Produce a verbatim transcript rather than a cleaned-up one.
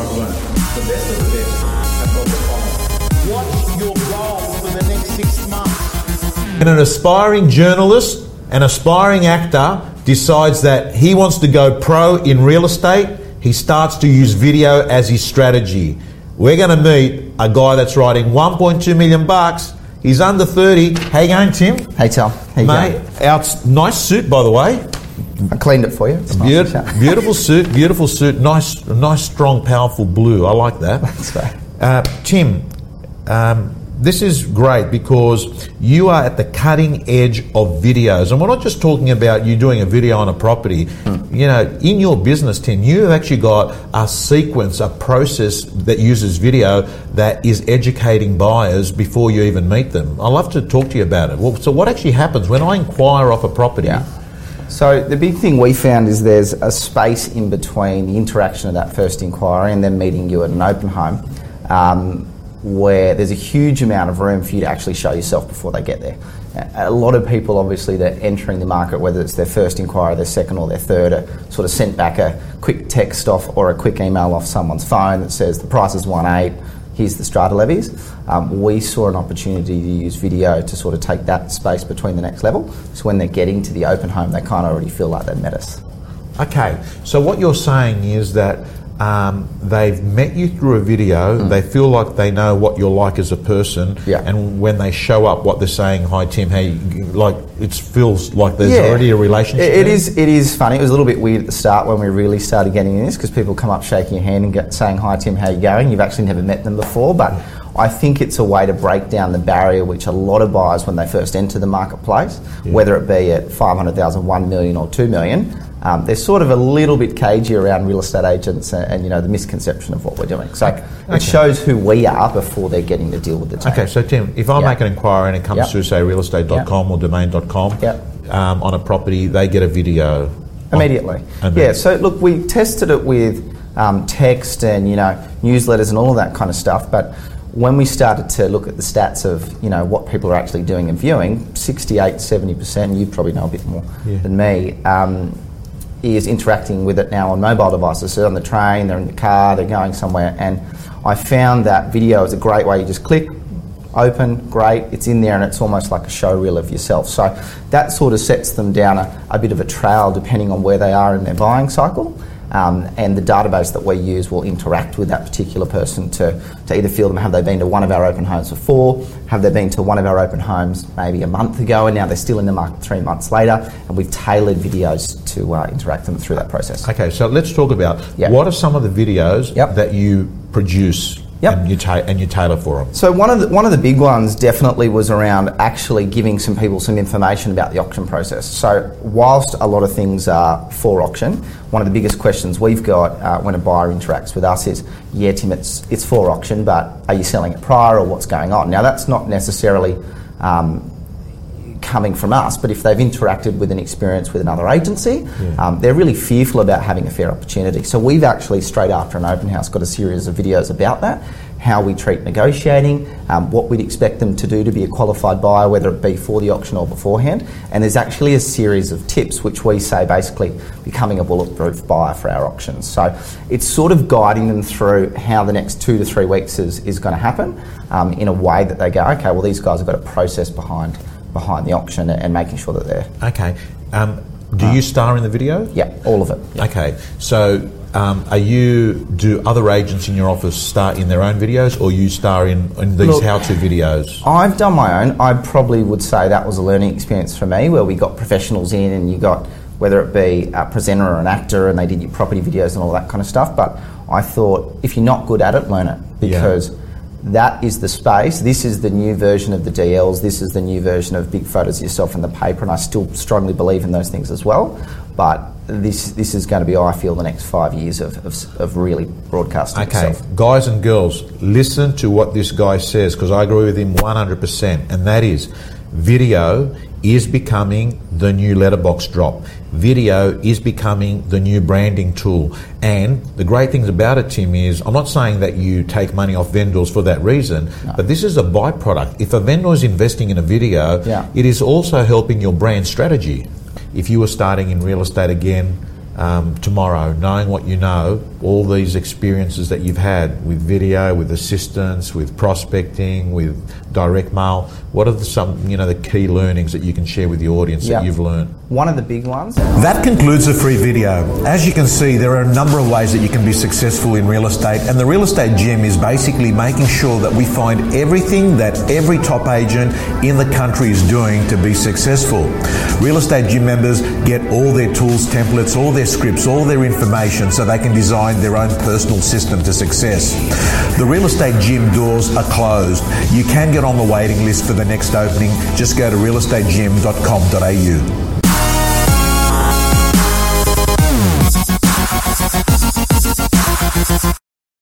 I've learned. The best of the best have got the following. What's your goal for the next six months? And an aspiring journalist, an aspiring actor decides that he wants to go pro in real estate, he starts to use video as his strategy. We're going to meet a guy that's writing one point two million bucks. He's under thirty. How you going, Tim? Hey, Tom. How you Mate, going? Out, nice suit, by the way. I cleaned it for you. It's Beaut- nice beautiful suit, beautiful suit. Nice, nice, strong, powerful blue. I like that. That's right. Uh, Tim, um, this is great because you are at the cutting edge of videos. And we're not just talking about you doing a video on a property. Mm. You know, in your business, Tim, you've actually got a sequence, a process that uses video that is educating buyers before you even meet them. I'd love to talk to you about it. Well, so what actually happens when I inquire off a property? Yeah. So the big thing we found is there's a space in between the interaction of that first inquiry and then meeting you at an open home, um, where there's a huge amount of room for you to actually show yourself before they get there. A lot of people, obviously, that are entering the market, whether it's their first inquiry, their second or their third, are sort of sent back a quick text off or a quick email off someone's phone that says the price is one eight, here's the strata levies. Um, we saw an opportunity to use video to sort of take that space between the next level. So when they're getting to the open home, they kind of already feel like they've met us. Okay, so what you're saying is that um, they've met you through a video, mm. they feel like they know what you're like as a person, yeah. and when they show up, what they're saying, hi Tim, hey, like it feels like there's yeah. already a relationship it, it is. It is funny, it was a little bit weird at the start when we really started getting into this because people come up shaking your hand and get, saying, hi Tim, how you going? You've actually never met them before, but I think it's a way to break down the barrier which a lot of buyers when they first enter the marketplace, yeah. whether it be at five hundred thousand, one million or two million, um, they're sort of a little bit cagey around real estate agents and, and you know the misconception of what we're doing. So okay. it okay. shows who we are before they're getting to deal with the team. Okay, so Tim, if I yep. make an inquiry and it comes yep. through, say, real estate dot com yep. or domain dot com yep. um, on a property, they get a video? Immediately. On, yeah, so look, we tested it with um, text and you know newsletters and all of that kind of stuff, but when we started to look at the stats of you know what people are actually doing and viewing, sixty-eight, seventy percent, you probably know a bit more yeah. than me, um, is interacting with it now on mobile devices. So they're on the train, they're in the car, they're going somewhere. And I found that video is a great way. You just click, open, great, it's in there and it's almost like a showreel of yourself. So that sort of sets them down a, a bit of a trail depending on where they are in their buying cycle. Um, and the database that we use will interact with that particular person to, to either feel them, have they been to one of our open homes before, have they been to one of our open homes maybe a month ago and now they're still in the market three months later, and we've tailored videos to uh, interact them through that process. Okay, so let's talk about yep. what are some of the videos yep. that you produce yep. and, you ta- and you tailor for them? So one of, the, one of the big ones definitely was around actually giving some people some information about the auction process. So whilst a lot of things are for auction, one of the biggest questions we've got uh, when a buyer interacts with us is, yeah, Tim, it's, it's for auction, but are you selling it prior or what's going on? Now, that's not necessarily um, coming from us, but if they've interacted with an experience with another agency, yeah. um, they're really fearful about having a fair opportunity. So we've actually, straight after an open house, got a series of videos about that, how we treat negotiating, um, what we'd expect them to do to be a qualified buyer, whether it be for the auction or beforehand. And there's actually a series of tips which we say basically becoming a bulletproof buyer for our auctions. So it's sort of guiding them through how the next two to three weeks is, is going to happen um, in a way that they go, okay, well, these guys have got a process behind behind the auction and making sure that they're... Okay. Um, do um, you star in the video? Yeah, all of it. Yeah. Okay. So... Um, are you, do other agents in your office star in their own videos or you star in, in these Look, how-to videos? I've done my own. I probably would say that was a learning experience for me where we got professionals in and you got, whether it be a presenter or an actor and they did your property videos and all that kind of stuff. But I thought, if you're not good at it, learn it because... Yeah. That is the space. This is the new version of the D Ls. This is the new version of big photos of yourself in the paper, and I still strongly believe in those things as well. But this this is going to be, I feel, the next five years of, of, of really broadcasting okay. itself. Guys and girls, listen to what this guy says, because I agree with him one hundred percent, and that is video is becoming the new letterbox drop. Video is becoming the new branding tool. And the great things about it, Tim, is I'm not saying that you take money off vendors for that reason, no. but this is a byproduct. If a vendor is investing in a video, yeah. it is also helping your brand strategy. If you were starting in real estate again, um, tomorrow, knowing what you know, all these experiences that you've had with video, with assistance, with prospecting, with direct mail, what are the, some, you know, the key learnings that you can share with the audience yep. that you've learned? One of the big ones. That concludes the free video. As you can see, there are a number of ways that you can be successful in real estate, and the Real Estate Gym is basically making sure that we find everything that every top agent in the country is doing to be successful. Real Estate Gym members get all their tools, templates, all their scripts, all their information so they can design their own personal system to success. The Real Estate Gym doors are closed. You can get on the waiting list for the next opening. Just go to real estate gym dot com dot a u.